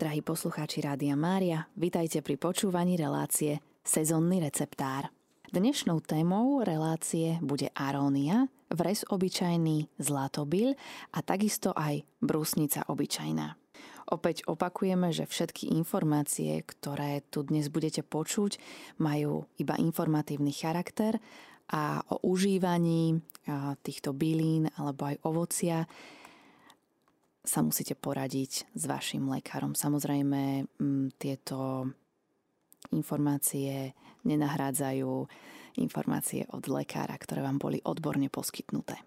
Drahí poslucháči Rádia Mária, vitajte pri počúvaní relácie Sezónny receptár. Dnešnou témou relácie bude arónia, vres obyčajný, zlatobyľ a takisto aj brúsnica obyčajná. Opäť opakujeme, že všetky informácie, ktoré tu dnes budete počuť, majú iba informatívny charakter a o užívaní týchto bylín alebo aj ovocia sa musíte poradiť s vašim lekárom. Samozrejme, tieto informácie nenahrádzajú informácie od lekára, ktoré vám boli odborne poskytnuté.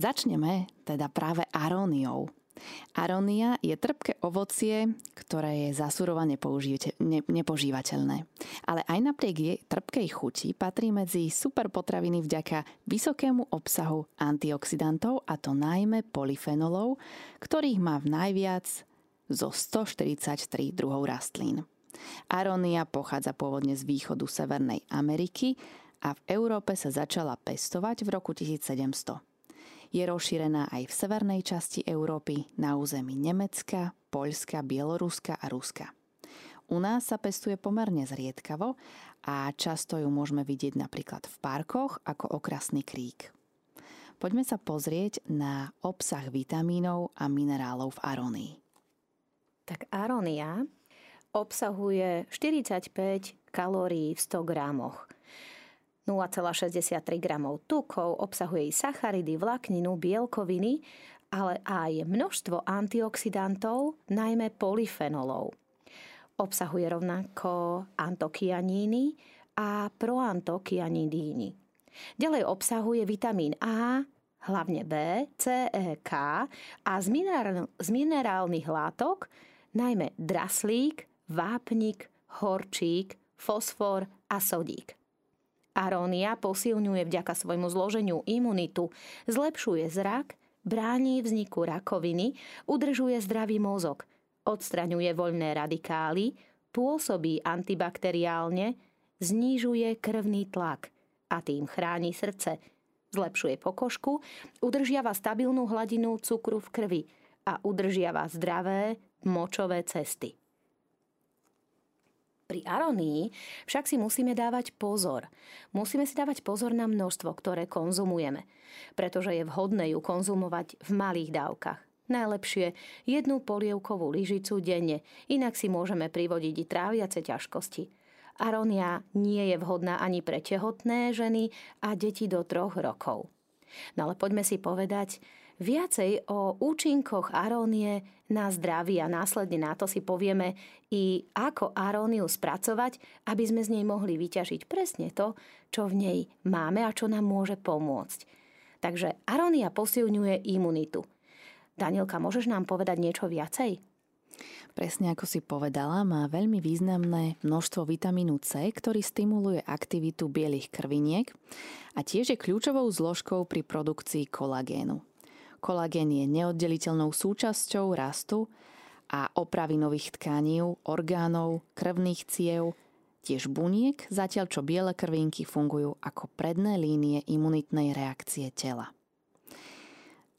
Začneme teda práve aróniou. Arónia je trpké ovocie, ktoré je zasurova nepožívateľné. Ale aj napriek jej trpkej chuti patrí medzi superpotraviny vďaka vysokému obsahu antioxidantov, a to najmä polyfenolov, ktorých má v najviac zo 143 druhov rastlín. Arónia pochádza pôvodne z východu Severnej Ameriky a v Európe sa začala pestovať v roku 1700. Je rozšírená aj v severnej časti Európy, na území Nemecka, Poľska, Bieloruska a Ruska. U nás sa pestuje pomerne zriedkavo a často ju môžeme vidieť napríklad v parkoch ako okrasný krík. Poďme sa pozrieť na obsah vitamínov a minerálov v arónii. Tak arónia obsahuje 45 kalórií v 100 gramoch. 0,63 gramov tukov, obsahuje i sacharidy, vlákninu, bielkoviny, ale aj množstvo antioxidantov, najmä polyfenolov. Obsahuje rovnako antokianíny a proantokianidíny. Ďalej obsahuje vitamín A, hlavne B, C, E, K a z minerálnych látok najmä draslík, vápnik, horčík, fosfor a sodík. Arónia posilňuje vďaka svojmu zloženiu imunitu, zlepšuje zrak, bráni vzniku rakoviny, udržuje zdravý mozog, odstraňuje voľné radikály, pôsobí antibakteriálne, znižuje krvný tlak a tým chráni srdce, zlepšuje pokožku, udržiava stabilnú hladinu cukru v krvi a udržiava zdravé močové cesty. Pri arónii však si musíme dávať pozor. Musíme si dávať pozor na množstvo, ktoré konzumujeme, pretože je vhodné ju konzumovať v malých dávkach. Najlepšie jednu polievkovú lyžicu denne, inak si môžeme privodiť i tráviace ťažkosti. Arónia nie je vhodná ani pre tehotné ženy a deti do 3 rokov. No ale poďme si povedať viacej o účinkoch arónie na zdravie a následne na to si povieme i ako aróniu spracovať, aby sme z nej mohli vyťažiť presne to, čo v nej máme a čo nám môže pomôcť. Takže arónia posilňuje imunitu. Danielka, môžeš nám povedať niečo viacej? Presne ako si povedala, má veľmi významné množstvo vitamínu C, ktorý stimuluje aktivitu bielých krviniek a tiež je kľúčovou zložkou pri produkcii kolagénu. Kolagén je neoddeliteľnou súčasťou rastu a opravy nových tkání, orgánov, krvných ciev, tiež buniek, zatiaľ čo biele krvinky fungujú ako predné línie imunitnej reakcie tela.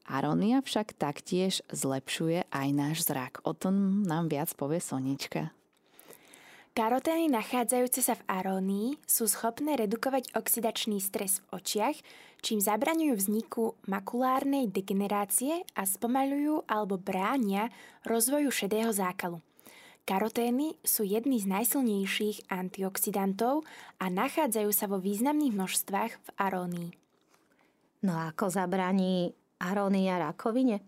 Arónia však taktiež zlepšuje aj náš zrak. O tom nám viac povie Sonička. Karotény nachádzajúce sa v arónii sú schopné redukovať oxidačný stres v očiach, čím zabraňujú vzniku makulárnej degenerácie a spomaľujú alebo bránia rozvoju šedého zákalu. Karotény sú jedny z najsilnejších antioxidantov a nachádzajú sa vo významných množstvách v arónii. No a ako zabraní arónia rakovine?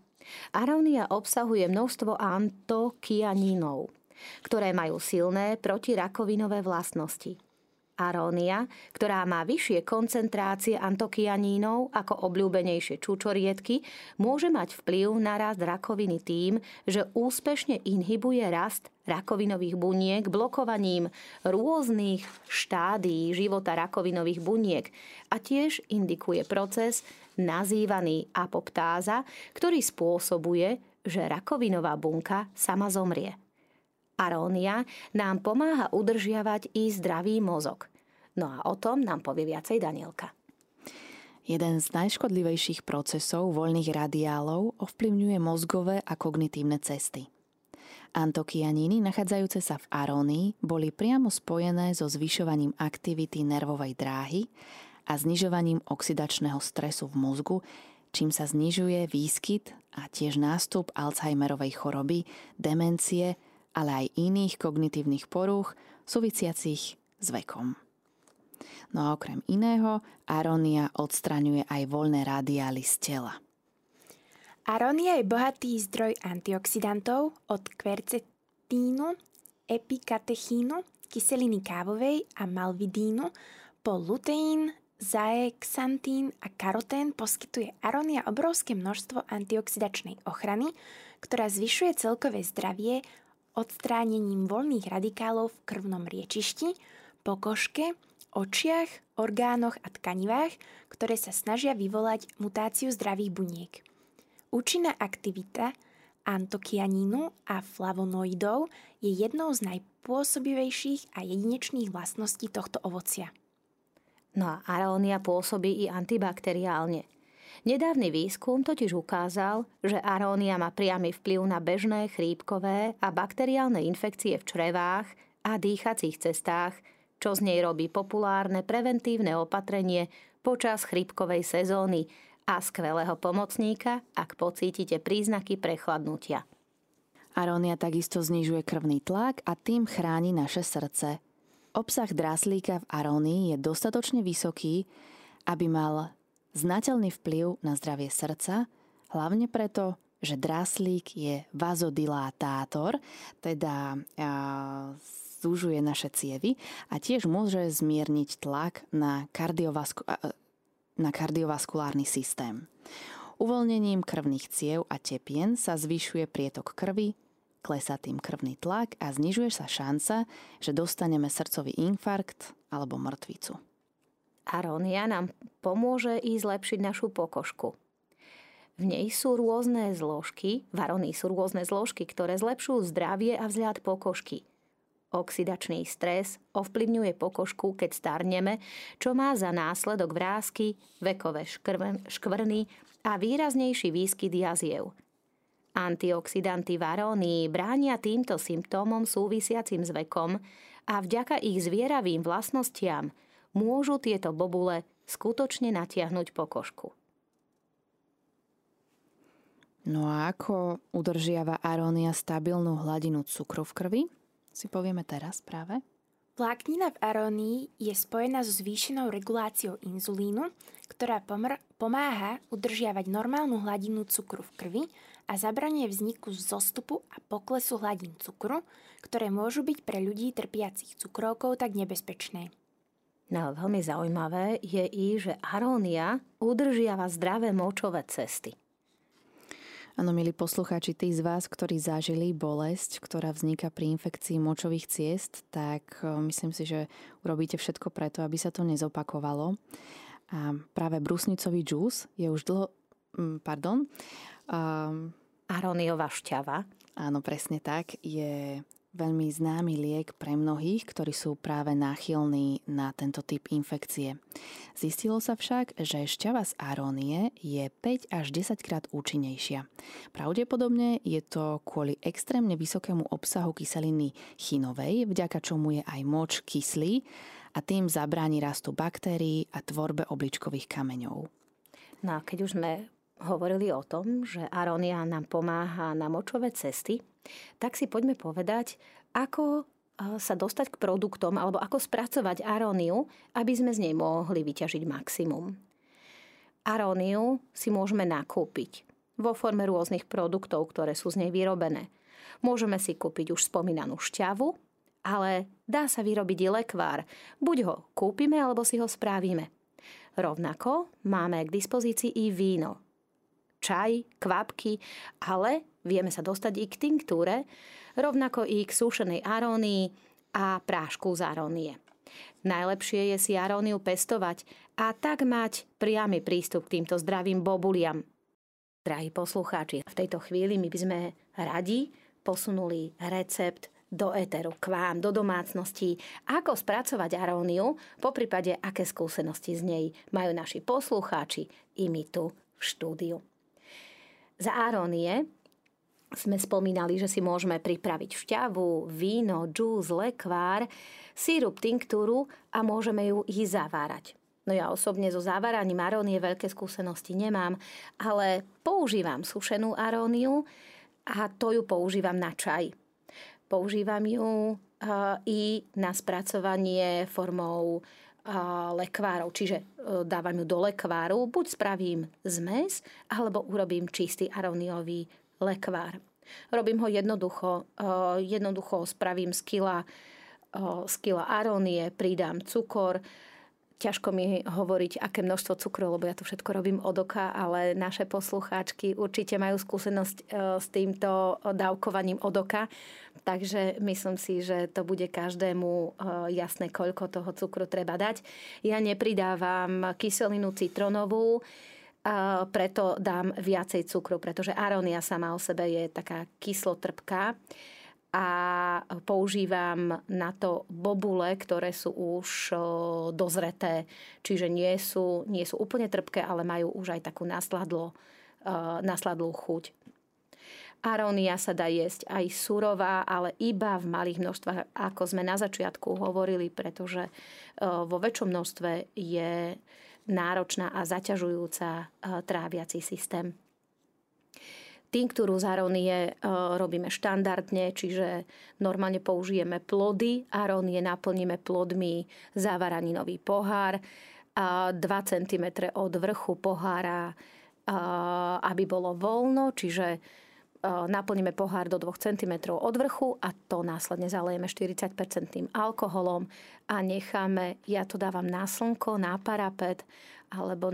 Arónia obsahuje množstvo antokianinov, ktoré majú silné protirakovinové vlastnosti. Arónia, ktorá má vyššie koncentrácie antokianínov ako obľúbenejšie čučoriedky, môže mať vplyv na rast rakoviny tým, že úspešne inhibuje rast rakovinových buniek blokovaním rôznych štádií života rakovinových buniek a tiež indikuje proces nazývaný apoptáza, ktorý spôsobuje, že rakovinová bunka sama zomrie. Arónia nám pomáha udržiavať i zdravý mozog. No a o tom nám povie viacej Danielka. Jeden z najškodlivejších procesov voľných radiálov ovplyvňuje mozgové a kognitívne cesty. Antokianiny, nachádzajúce sa v arónii, boli priamo spojené so zvyšovaním aktivity nervovej dráhy a znižovaním oxidačného stresu v mozgu, čím sa znižuje výskyt a tiež nástup Alzheimerovej choroby, demencie, ale aj iných kognitívnych porúch súvisiacich s vekom. No a okrem iného, arónia odstraňuje aj voľné radiály z tela. Arónia je bohatý zdroj antioxidantov od kvercetínu, epikatechínu, kyseliny kávovej a malvidínu po luteín, zeaxantín a karotén poskytuje arónia obrovské množstvo antioxidačnej ochrany, ktorá zvyšuje celkové zdravie odstránením voľných radikálov v krvnom riečišti, pokožke, očiach, orgánoch a tkanivách, ktoré sa snažia vyvolať mutáciu zdravých buniek. Účinná aktivita antokianínu a flavonoidov je jednou z najpôsobivejších a jedinečných vlastností tohto ovocia. No a arónia pôsobí i antibakteriálne. Nedávny výskum totiž ukázal, že arónia má priamy vplyv na bežné chrípkové a bakteriálne infekcie v črevách a dýchacích cestách, čo z nej robí populárne preventívne opatrenie počas chrípkovej sezóny a skvelého pomocníka, ak pocítite príznaky prechladnutia. Arónia takisto znižuje krvný tlak a tým chráni naše srdce. Obsah draslíka v arónii je dostatočne vysoký, aby mal znateľný vplyv na zdravie srdca, hlavne preto, že draslík je vazodilátátor, teda zúžuje naše cievy a tiež môže zmierniť tlak na kardiovaskulárny systém. Uvoľnením krvných ciev a tepien sa zvyšuje prietok krvi, klesá tým krvný tlak a znižuje sa šanca, že dostaneme srdcový infarkt alebo mŕtvicu. Arónia nám pomôže i zlepšiť našu pokožku. V nej sú rôzne zložky, v arónii sú rôzne zložky, ktoré zlepšujú zdravie a vzhľad pokožky. Oxidačný stres ovplyvňuje pokožku, keď starneme, čo má za následok vrásky, vekové škvrny a výraznejší výskyt jaziev. Antioxidanty v arónii bránia týmto symptómom súvisiacim s vekom a vďaka ich zvieravým vlastnostiam môžu tieto bobule skutočne natiahnuť pokožku. No a ako udržiava arónia stabilnú hladinu cukru v krvi? Si povieme teraz práve. Vláknina v arónii je spojená so zvýšenou reguláciou inzulínu, ktorá pomáha udržiavať normálnu hladinu cukru v krvi a zabraňuje vzniku zostupu a poklesu hladín cukru, ktoré môžu byť pre ľudí trpiacich cukrovkou tak nebezpečné. No, veľmi zaujímavé je i, že arónia udržiava zdravé močové cesty. Áno, milí poslucháči, tí z vás, ktorí zažili bolesť, ktorá vzniká pri infekcii močových ciest, tak myslím si, že urobíte všetko preto, aby sa to nezopakovalo. A práve brusnicový džús je už dlho... Aróniová šťava. Áno, presne tak. Je veľmi známy liek pre mnohých, ktorí sú práve náchylní na tento typ infekcie. Zistilo sa však, že šťava z arónie je 5 až 10 krát účinnejšia. Pravdepodobne je to kvôli extrémne vysokému obsahu kyseliny chinovej, vďaka čomu je aj moč kyslý a tým zabráni rastu baktérií a tvorbe obličkových kameňov. No a keď už sme hovorili o tom, že arónia nám pomáha na močové cesty, tak si poďme povedať, ako sa dostať k produktom alebo ako spracovať aróniu, aby sme z nej mohli vyťažiť maximum. Aróniu si môžeme nakúpiť vo forme rôznych produktov, ktoré sú z nej vyrobené. Môžeme si kúpiť už spomínanú šťavu, ale dá sa vyrobiť i lekvár. Buď ho kúpime, alebo si ho spravíme. Rovnako máme k dispozícii i víno, čaj, kvapky, ale vieme sa dostať i k tinktúre, rovnako i k sušenej arónii a prášku z arónie. Najlepšie je si aróniu pestovať a tak mať priamy prístup k týmto zdravým bobuliam. Drahí poslucháči, v tejto chvíli my by sme radi posunuli recept do éteru, k vám, do domácností, ako spracovať aróniu, poprípade aké skúsenosti z nej majú naši poslucháči i my tu v štúdiu. Za arónie sme spomínali, že si môžeme pripraviť šťavu, víno, džús, lekvár, sirup, tinktúru a môžeme ju i zavárať. No ja osobne zo zaváraním arónie veľké skúsenosti nemám, ale používam sušenú aróniu a to ju používam na čaj. Používam ju i na spracovanie formou lekvárov, čiže dávam ju do lekváru, buď spravím zmes, alebo urobím čistý aróniový lekvár. Robím ho jednoducho spravím z kila arónie, pridám cukor. Ťažko mi hovoriť, aké množstvo cukru, lebo ja to všetko robím od oka, ale naše poslucháčky určite majú skúsenosť s týmto dávkovaním od oka. Takže myslím si, že to bude každému jasné, koľko toho cukru treba dať. Ja nepridávam kyselinu citronovú, preto dám viacej cukru, pretože arónia sama o sebe je taká kyslotrpká. A používam na to bobule, ktoré sú už dozreté. Čiže nie sú úplne trpké, ale majú už aj takú nasladlú chuť. Arónia sa dá jesť aj surová, ale iba v malých množstvách, ako sme na začiatku hovorili, pretože vo väčšom množstve je náročná a zaťažujúca tráviaci systém. Tinktúru z arónie robíme štandardne, čiže normálne použijeme plody. Arónie naplníme plodmi, závaraninový pohár, 2 cm od vrchu pohára, aby bolo voľno, čiže naplníme pohár do 2 cm od vrchu a to následne zalejeme 40% alkoholom a necháme, ja to dávam na slnko, na parapet alebo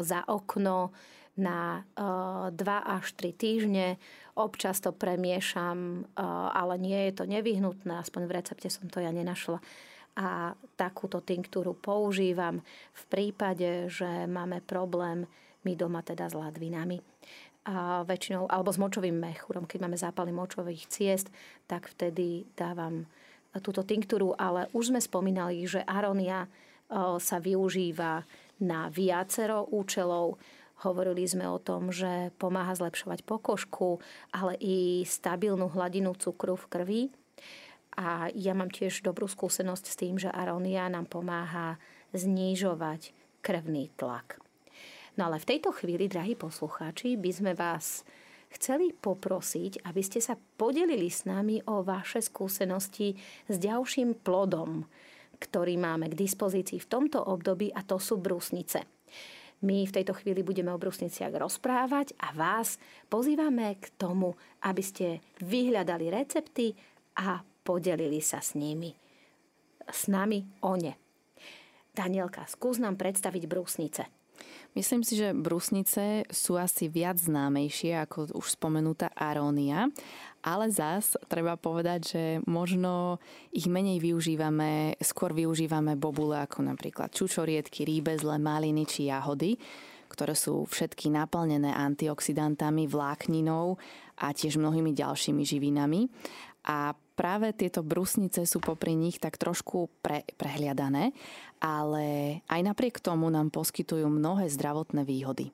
za okno, na 2 až 3 týždne. Občas to premiešam, ale nie je to nevyhnutné, aspoň v recepte som to ja nenašla. A takúto tinktúru používam v prípade, že máme problém my doma teda s ladvinami. A väčšinou, alebo s močovým mechúrom, keď máme zápaly močových ciest, tak vtedy dávam túto tinktúru, ale už sme spomínali, že arónia sa využíva na viacero účelov. Hovorili sme o tom, že pomáha zlepšovať pokožku, ale i stabilnú hladinu cukru v krvi. A ja mám tiež dobrú skúsenosť s tým, že arónia nám pomáha znižovať krvný tlak. No ale v tejto chvíli, drahí poslucháči, by sme vás chceli poprosiť, aby ste sa podelili s nami o vaše skúsenosti s ďalším plodom, ktorý máme k dispozícii v tomto období, a to sú brusnice. My v tejto chvíli budeme o brusniciach rozprávať a vás pozývame k tomu, aby ste vyhľadali recepty a podelili sa s nami o ne. Danielka, skús nám predstaviť brusnice. Myslím si, že brusnice sú asi viac známejšie ako už spomenutá arónia, ale zas treba povedať, že možno ich menej využívame, skôr využívame bobule ako napríklad čučoriedky, rýbezle, maliny či jahody, ktoré sú všetky naplnené antioxidantami, vlákninou a tiež mnohými ďalšími živinami. A práve tieto brusnice sú popri nich tak trošku prehliadané, ale aj napriek tomu nám poskytujú mnohé zdravotné výhody.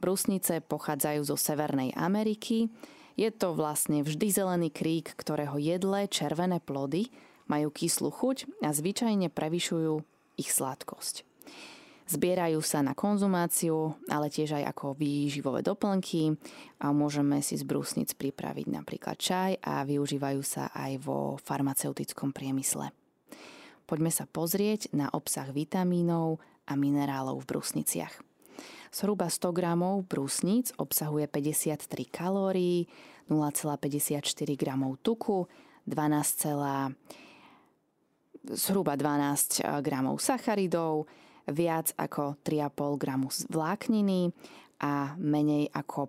Brusnice pochádzajú zo Severnej Ameriky. Je to vlastne vždy zelený krík, ktorého jedlé červené plody majú kyslú chuť a zvyčajne prevyšujú ich sladkosť. Zbierajú sa na konzumáciu, ale tiež aj ako výživové doplnky a môžeme si z brusnic pripraviť napríklad čaj a využívajú sa aj vo farmaceutickom priemysle. Poďme sa pozrieť na obsah vitamínov a minerálov v brusniciach. Zhruba 100 gramov brusnic obsahuje 53 kalórií, 0,54 gramov tuku, zhruba 12 gramov sacharidov, viac ako 3,5 gramu vlákniny a menej ako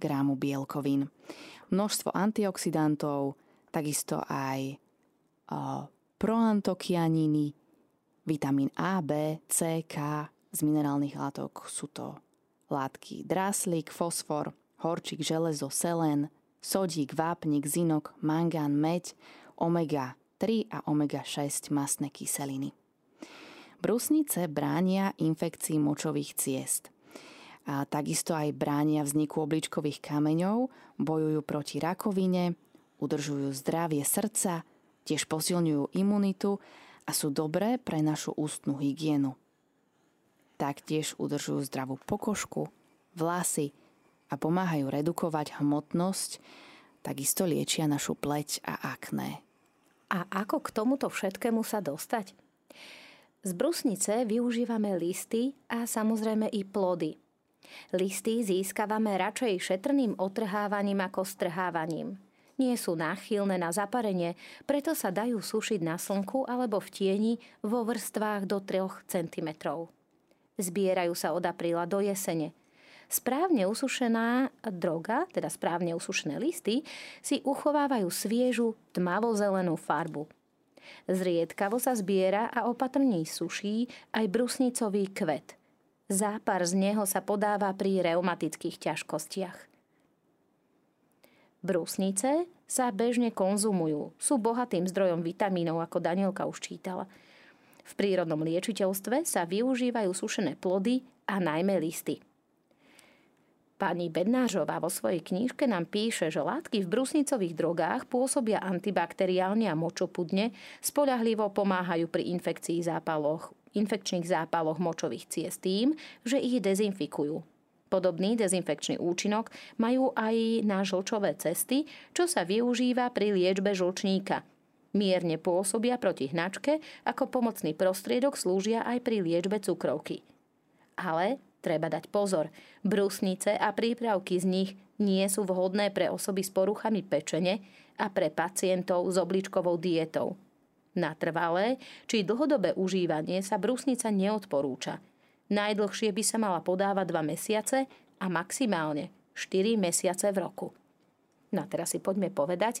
0,5 gramu bielkovín. Množstvo antioxidantov, takisto aj proantokianiny, vitamín A, B, C, K. Z minerálnych látok sú to látky draslík, fosfor, horčík, železo, selen, sodík, vápnik, zinok, mangán, meď, omega-3 a omega-6 mastné kyseliny. Brusnice bránia infekcii močových ciest. a takisto aj bránia vzniku obličkových kameňov, bojujú proti rakovine, udržujú zdravie srdca, tiež posilňujú imunitu a sú dobré pre našu ústnu hygienu. Taktiež udržujú zdravú pokožku, vlasy a pomáhajú redukovať hmotnosť, takisto liečia našu pleť a akné. A ako k tomuto všetkému sa dostať? Z brusnice využívame listy a samozrejme i plody. Listy získavame radšej šetrným otrhávaním ako strhávaním. Nie sú náchylné na zaparenie, preto sa dajú sušiť na slnku alebo v tieni vo vrstvách do 3 cm. Zbierajú sa od apríla do jesene. Správne usušená droga, teda správne usušené listy, si uchovávajú sviežu, tmavozelenú farbu. Zriedkavo sa zbiera a opatrne suší aj brusnicový kvet. Zápar z neho sa podáva pri reumatických ťažkostiach. Brusnice sa bežne konzumujú. Sú bohatým zdrojom vitamínov, ako Danielka už čítala. V prírodnom liečiteľstve sa využívajú sušené plody a najmä listy. Pani Bednářová vo svojej knižke nám píše, že látky v brusnicových drogách pôsobia antibakteriálne a močopudne, spoľahlivo pomáhajú pri infekčných zápaloch močových ciest tým, že ich dezinfikujú. Podobný dezinfekčný účinok majú aj na žlčové cesty, čo sa využíva pri liečbe žlčníka. Mierne pôsobia proti hnačke, ako pomocný prostriedok slúžia aj pri liečbe cukrovky. Ale treba dať pozor, brusnice a prípravky z nich nie sú vhodné pre osoby s poruchami pečene a pre pacientov s obličkovou dietou. Na trvalé či dlhodobé užívanie sa brusnica neodporúča. Najdlhšie by sa mala podávať 2 mesiace a maximálne 4 mesiace v roku. No a teraz si poďme povedať,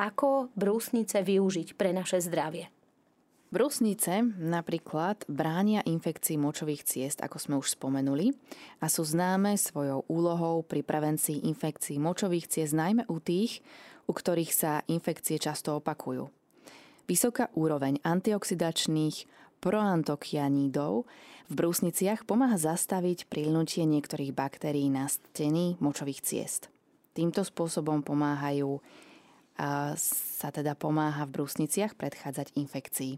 ako brusnice využiť pre naše zdravie. Brusnice napríklad bránia infekcii močových ciest, ako sme už spomenuli, a sú známe svojou úlohou pri prevencii infekcií močových ciest, najmä u tých, u ktorých sa infekcie často opakujú. Vysoká úroveň antioxidačných proantokianidov v brúsniciach pomáha zastaviť prilnutie niektorých baktérií na steny močových ciest. Týmto spôsobom sa teda pomáha v brúsniciach predchádzať infekcií.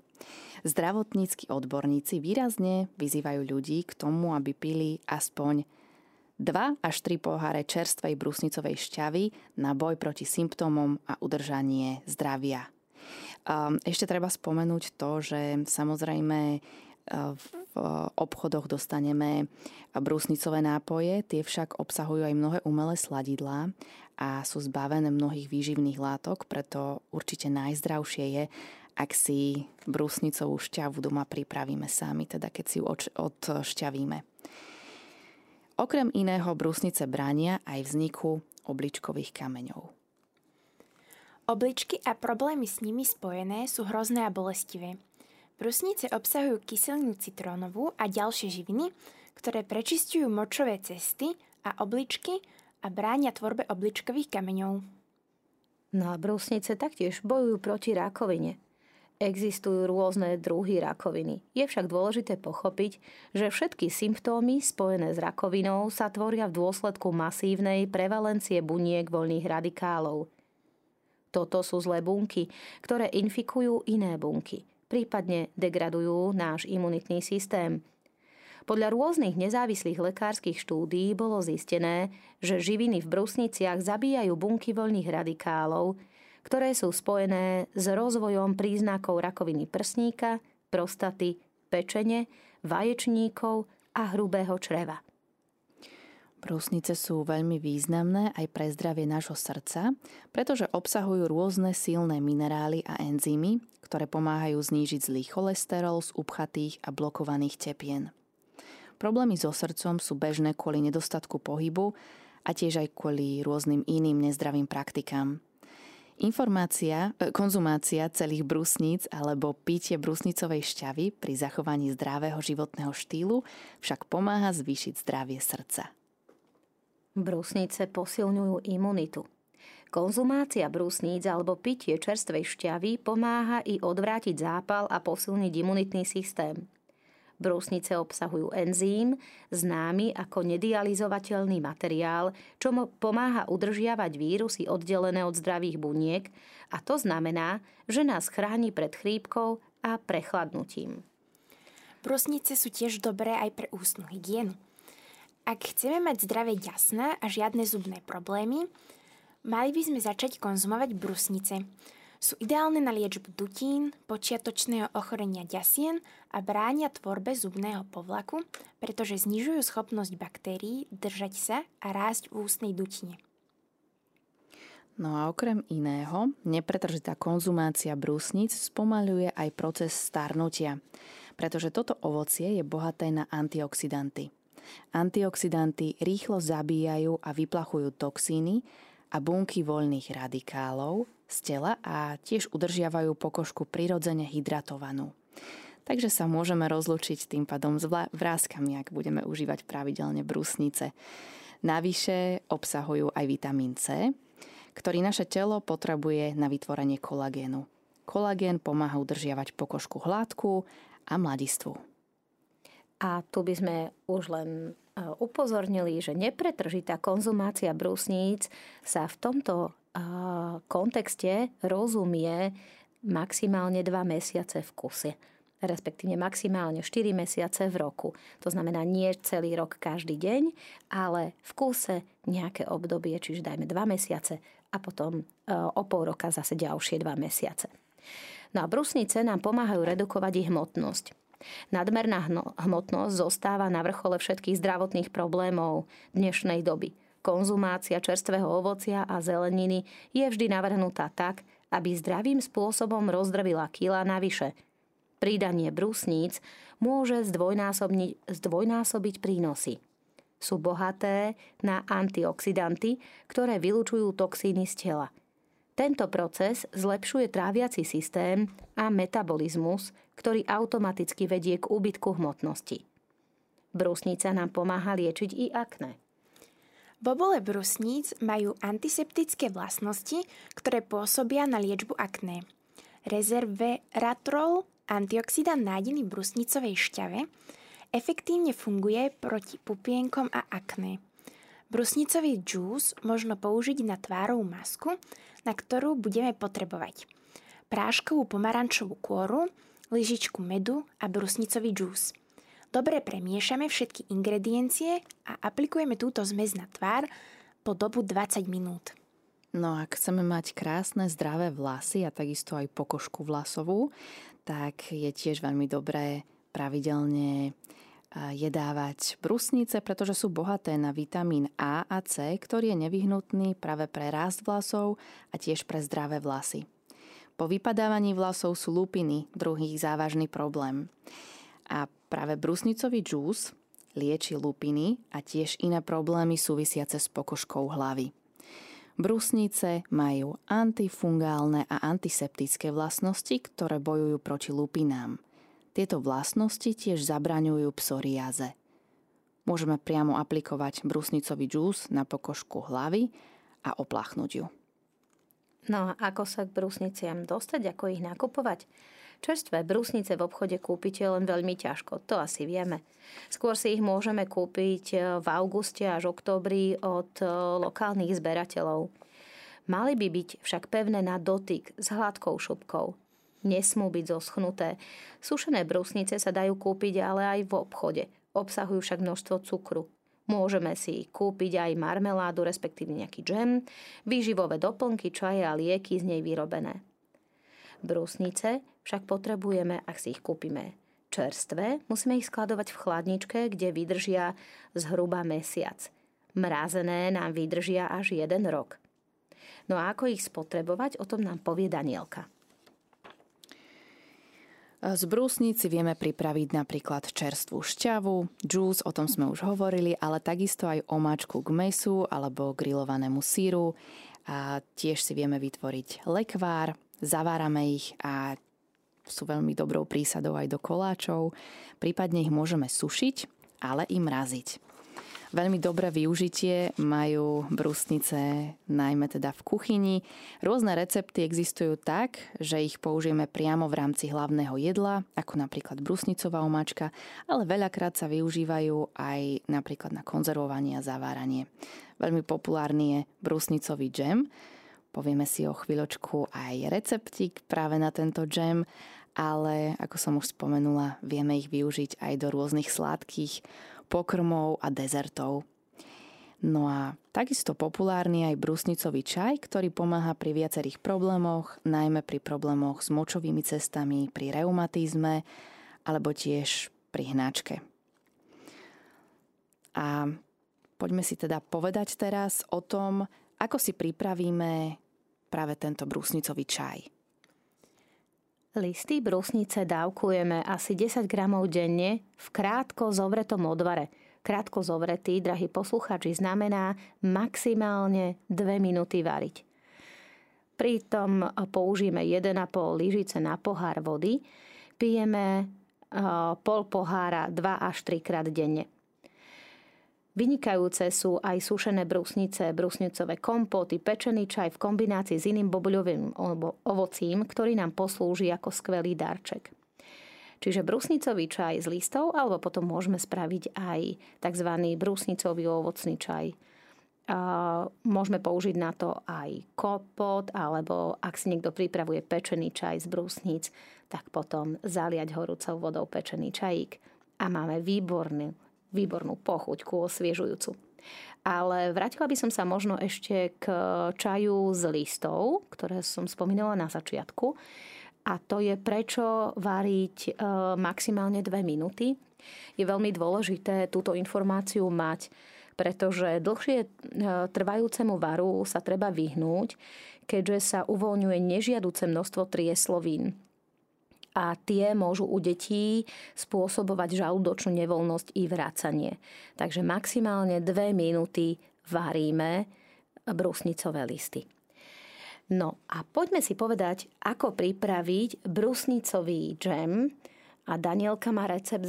Zdravotníckí odborníci výrazne vyzývajú ľudí k tomu, aby pili aspoň 2 až 3 poháre čerstvej brúsnicovej šťavy na boj proti symptómom a udržanie zdravia. Ešte treba spomenúť to, že samozrejme v obchodoch dostaneme brúsnicové nápoje, tie však obsahujú aj mnohé umelé sladidlá a sú zbavené mnohých výživných látok, preto určite najzdravšie je, ak si brúsnicovú šťavu doma pripravíme sami, teda keď si ju odšťavíme. Okrem iného brúsnice bránia aj vzniku obličkových kameňov. Obličky a problémy s nimi spojené sú hrozné a bolestivé. Brusnice obsahujú kyselinu citrónovú a ďalšie živiny, ktoré prečisťujú močové cesty a obličky a bránia tvorbe obličkových kameňov. No a brusnice taktiež bojujú proti rakovine. Existujú rôzne druhy rakoviny. Je však dôležité pochopiť, že všetky symptómy spojené s rakovinou sa tvoria v dôsledku masívnej prevalencie buniek voľných radikálov. Toto sú zlé bunky, ktoré infikujú iné bunky, prípadne degradujú náš imunitný systém. Podľa rôznych nezávislých lekárskych štúdií bolo zistené, že živiny v brusniciach zabíjajú bunky voľných radikálov, ktoré sú spojené s rozvojom príznakov rakoviny prsníka, prostaty, pečene, vaječníkov a hrubého čreva. Brusnice sú veľmi významné aj pre zdravie nášho srdca, pretože obsahujú rôzne silné minerály a enzymy, ktoré pomáhajú znížiť zlý cholesterol z upchatých a blokovaných tepien. Problémy so srdcom sú bežné kvôli nedostatku pohybu a tiež aj kvôli rôznym iným nezdravým praktikám. Konzumácia celých brusníc alebo pitie brusnicovej šťavy pri zachovaní zdravého životného štýlu však pomáha zvýšiť zdravie srdca. Brusnice posilňujú imunitu. Konzumácia brusníc alebo pitie čerstvej šťavy pomáha i odvrátiť zápal a posilniť imunitný systém. Brúsnice obsahujú enzym, známy ako nedializovateľný materiál, čo pomáha udržiavať vírusy oddelené od zdravých buniek, a to znamená, že nás chráni pred chrípkou a prechladnutím. Brúsnice sú tiež dobré aj pre ústnu hygienu. Ak chceme mať zdravé ďasná a žiadne zubné problémy, mali by sme začať konzumovať brúsnice. Sú ideálne na liečbu dutín, počiatočného ochorenia ďasien a bránia tvorbe zubného povlaku, pretože znižujú schopnosť baktérií držať sa a rásť v ústnej dutine. No a okrem iného, nepretržitá konzumácia brúsnic spomaľuje aj proces starnutia, pretože toto ovocie je bohaté na antioxidanty. Antioxidanty rýchlo zabíjajú a vyplachujú toxíny a bunky voľných radikálov z tela a tiež udržiavajú pokožku prirodzene hydratovanú. Takže sa môžeme rozlúčiť tým pádom s vráscami, ak budeme užívať pravidelne brúsnice. Navyše obsahujú aj vitamín C, ktorý naše telo potrebuje na vytvorenie kolagénu. Kolagén pomáha udržiavať pokožku hladkú a mladistvu. A tu by sme už len upozornili, že nepretržitá konzumácia brúsníc sa v tomto kontexte rozumie maximálne 2 mesiace v kuse, respektíve maximálne 4 mesiace v roku. To znamená nie celý rok každý deň, ale v kuse nejaké obdobie, čiže dajme 2 mesiace a potom o pol roka zase ďalšie 2 mesiace. No a brúsnice nám pomáhajú redukovať ich hmotnosť. Nadmerná hmotnosť zostáva na vrchole všetkých zdravotných problémov dnešnej doby. Konzumácia čerstvého ovocia a zeleniny je vždy navrhnutá tak, aby zdravým spôsobom rozdrvila kilá navyše. Pridanie brúsnic môže zdvojnásobiť prínosy. Sú bohaté na antioxidanty, ktoré vylučujú toxíny z tela. Tento proces zlepšuje tráviaci systém a metabolizmus, ktorý automaticky vedie k úbytku hmotnosti. Brúsnica nám pomáha liečiť i akné. Bobole brusníc majú antiseptické vlastnosti, ktoré pôsobia na liečbu akné. Resveratrol, antioxidant nájdený v brusnicovej šťave, efektívne funguje proti pupienkom a akné. Brusnicový džús možno použiť na tvárovú masku, na ktorú budeme potrebovať práškovú pomarančovú kôru, lyžičku medu a brusnicový džús. Dobre premiešame všetky ingrediencie a aplikujeme túto zmes na tvár po dobu 20 minút. No a ak chceme mať krásne, zdravé vlasy a takisto aj pokožku vlasovú, tak je tiež veľmi dobré pravidelne jedávať brúsnice, pretože sú bohaté na vitamín A a C, ktorý je nevyhnutný práve pre rast vlasov a tiež pre zdravé vlasy. Po vypadávaní vlasov sú lupiny, druhý závažný problém. A práve brúsnicový džús lieči lupiny a tiež iné problémy súvisiace s pokožkou hlavy. Brúsnice majú antifungálne a antiseptické vlastnosti, ktoré bojujú proti lupinám. Tieto vlastnosti tiež zabraňujú psoriáze. Môžeme priamo aplikovať brúsnicový džús na pokožku hlavy a opláchnuť ju. No a ako sa k brúsniciam dostať, ako ich nakupovať? Čerstvé brúsnice v obchode kúpite len veľmi ťažko, to asi vieme. Skôr si ich môžeme kúpiť v auguste až októbri od lokálnych zberateľov. Mali by byť však pevné na dotyk s hladkou šupkou. Nesmú byť zoschnuté. Sušené brúsnice sa dajú kúpiť ale aj v obchode. Obsahujú však množstvo cukru. Môžeme si kúpiť aj marmeládu, respektíve nejaký džem, výživové doplnky, čaje a lieky z nej vyrobené. Brúsnice však potrebujeme, ak si ich kúpime čerstvé, musíme ich skladovať v chladničke, kde vydržia zhruba mesiac. Mrazené nám vydržia až 1 rok. No a ako ich spotrebovať, o tom nám povie Danielka. Z brúsnic si vieme pripraviť napríklad čerstvú šťavu, džús, o tom sme už hovorili, ale takisto aj omáčku k mäsu alebo grilovanému síru. A tiež si vieme vytvoriť lekvár. Zavárame ich a sú veľmi dobrou prísadou aj do koláčov. Prípadne ich môžeme sušiť, ale i mraziť. Veľmi dobré využitie majú brusnice najmä teda v kuchyni. Rôzne recepty existujú tak, že ich použijeme priamo v rámci hlavného jedla, ako napríklad brusnicová omáčka, ale veľakrát sa využívajú aj napríklad na konzervovanie a zaváranie. Veľmi populárny je brusnicový džem. Povieme si o chvíľočku aj receptík práve na tento džem, ale ako som už spomenula, vieme ich využiť aj do rôznych sladkých pokrmov a dezertov. No a takisto populárny aj brusnicový čaj, ktorý pomáha pri viacerých problémoch, najmä pri problémoch s močovými cestami, pri reumatizme alebo tiež pri hnačke. A poďme si teda povedať teraz o tom, ako si pripravíme práve tento brusnicový čaj. Listy brusnice dávkujeme asi 10 gramov denne v krátko zovretom odvare. Krátko zovretý, drahí poslucháči, znamená maximálne 2 minúty variť. Pritom použijeme 1,5 lyžice na pohár vody. Pijeme pol pohára 2 až 3 krát denne. Vynikajúce sú aj sušené brusnice, brusnicové kompóty, pečený čaj v kombinácii s iným bobuľovým ovocím, ktorý nám poslúži ako skvelý darček. Čiže brusnicový čaj z listov, alebo potom môžeme spraviť aj tzv. Brusnicový ovocný čaj. Môžeme použiť na to aj kompót, alebo ak si niekto pripravuje pečený čaj z brusnic, tak potom zaliať horúcou vodou pečený čajík. A máme výbornú pochuťku osviežujúcu. Ale vrátila by som sa možno ešte k čaju z listov, ktoré som spomínala na začiatku. A to je prečo variť maximálne 2 minúty. Je veľmi dôležité túto informáciu mať, pretože dlhšie trvajúcemu varu sa treba vyhnúť, keďže sa uvoľňuje nežiaduce množstvo trieslovín. A tie môžu u detí spôsobovať žalúdočnú nevoľnosť i vracanie. Takže maximálne 2 minúty varíme brusnicové listy. No a poďme si povedať, ako pripraviť brusnicový džem. A Danielka má recept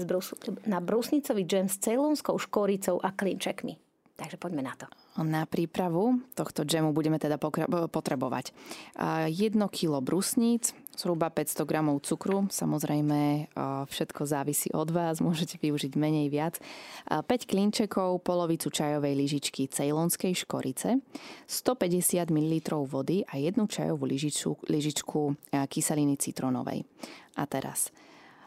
na brusnicový džem s ceylonskou škoricou a klinčekmi. Takže poďme na to. Na prípravu tohto džemu budeme teda potrebovať 1 kg brusníc, zhruba 500 g cukru, samozrejme všetko závisí od vás, môžete využiť menej viac, 5 klinčekov, polovicu čajovej lyžičky ceylonskej škorice, 150 ml vody a 1 čajovú lyžičku kyseliny citrónovej. A teraz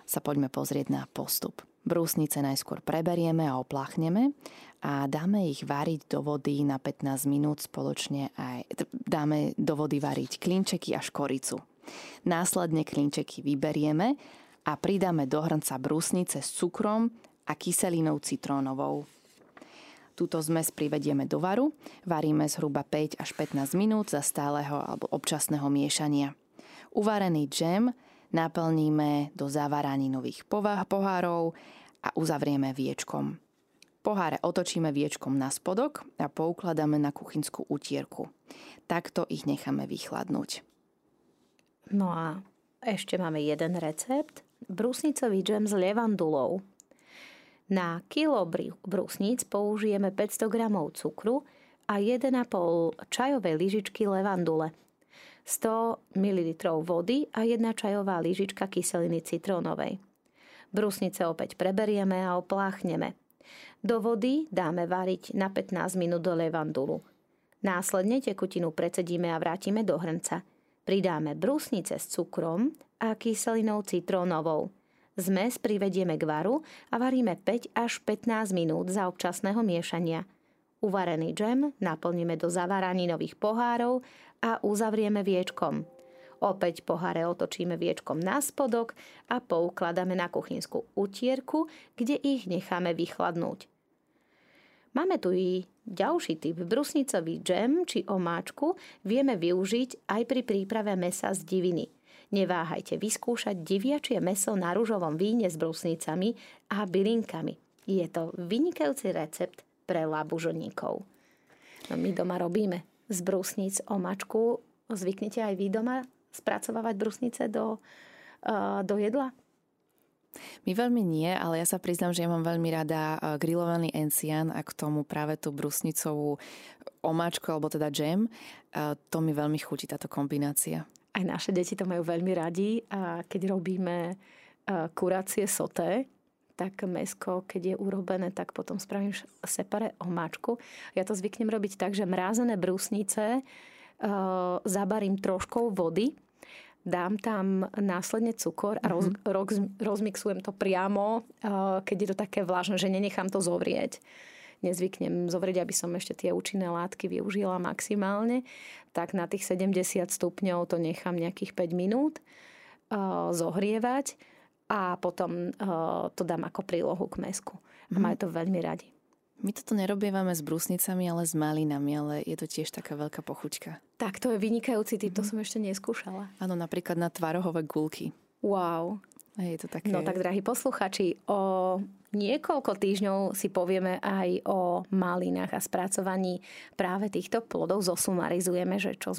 sa poďme pozrieť na postup. Brusnice najskôr preberieme a opláchneme a dáme ich variť do vody na 15 minút spoločne aj dáme do vody variť klinčeky a škoricu. Následne klinčeky vyberieme a pridáme do hrnca brusnice s cukrom a kyselinou citrónovou. Túto zmes privedieme do varu, varíme zhruba 5 až 15 minút za stáleho alebo občasného miešania. Uvarený džem naplníme do zaváraninových pohárov a uzavrieme viečkom. Poháre otočíme viečkom na spodok a poukladáme na kuchynskú utierku. Takto ich necháme vychladnúť. No a ešte máme jeden recept. Brusnicový džem s levandulou. Na kilo brusnic použijeme 500 g cukru a 1,5 čajovej lyžičky levandule, 100 ml vody a 1 čajová lyžička kyseliny citrónovej. Brusnice opäť preberieme a opláchneme. Do vody dáme variť na 15 minút do levandulu. Následne tekutinu precedíme a vrátime do hrnca. Pridáme brusnice s cukrom a kyselinou citrónovou. Zmes privedieme k varu a varíme 5 až 15 minút za občasného miešania. Uvarený džem naplníme do zaváraninových pohárov a uzavrieme viečkom. Opäť poháre otočíme viečkom na spodok a poukladáme na kuchynskú utierku, kde ich necháme vychladnúť. Máme tu i ďalší typ brusnicový džem či omáčku, vieme využiť aj pri príprave mäsa z diviny. Neváhajte vyskúšať diviačie mäso na ružovom víne s brusnicami a bylinkami. Je to vynikajúci recept pre labužníkov. No my doma robíme z brusnic omáčku. Zvyknete aj vy doma spracovávať brusnice do jedla? My veľmi nie, ale ja sa priznám, že ja mám veľmi rada grillovaný encián a k tomu práve tú brusnicovú omáčku, alebo teda džem. To mi veľmi chutí táto kombinácia. Aj naše deti to majú veľmi radi a keď robíme kuracie soté, tak mäsko, keď je urobené, tak potom spravím separé omáčku. Ja to zvyknem robiť tak, že mrázené brúsnice zabarím troškou vody, dám tam následne cukor a rozmixujem to priamo, keď je to také vlažné, že nenechám to zovrieť. Nezvyknem zovrieť, aby som ešte tie účinné látky využila maximálne. Tak na tých 70 stupňov to nechám nejakých 5 minút zohrievať. A potom to dám ako prílohu k mäsku. A majú to veľmi radi. My toto nerobievame s brusnicami, ale s malinami, ale je to tiež taká veľká pochuťka. Tak, to je vynikajúci typ, to som ešte neskúšala. Áno, napríklad na tvarohové gulky. Wow. A je to také... No tak, drahí posluchači, o niekoľko týždňov si povieme aj o malinách a spracovaní práve týchto plodov. Zosumarizujeme, že čo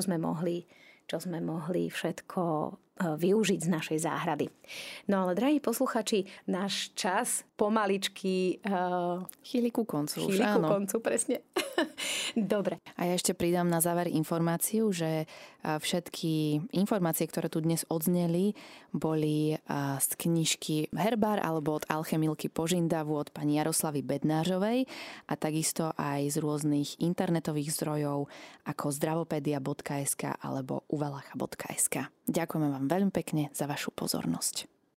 sme mohli všetko využiť z našej záhrady. No ale, drahí posluchači, náš čas pomaličky chýli ku koncu. Presne. Dobre. A ja ešte pridám na záver informáciu, že všetky informácie, ktoré tu dnes odzneli, boli z knižky Herbár alebo od alchemilky Požindavu od pani Jaroslavy Bednářovej a takisto aj z rôznych internetových zdrojov ako zdravopedia.sk alebo uvalacha.sk. Ďakujeme vám veľmi pekne za vašu pozornosť.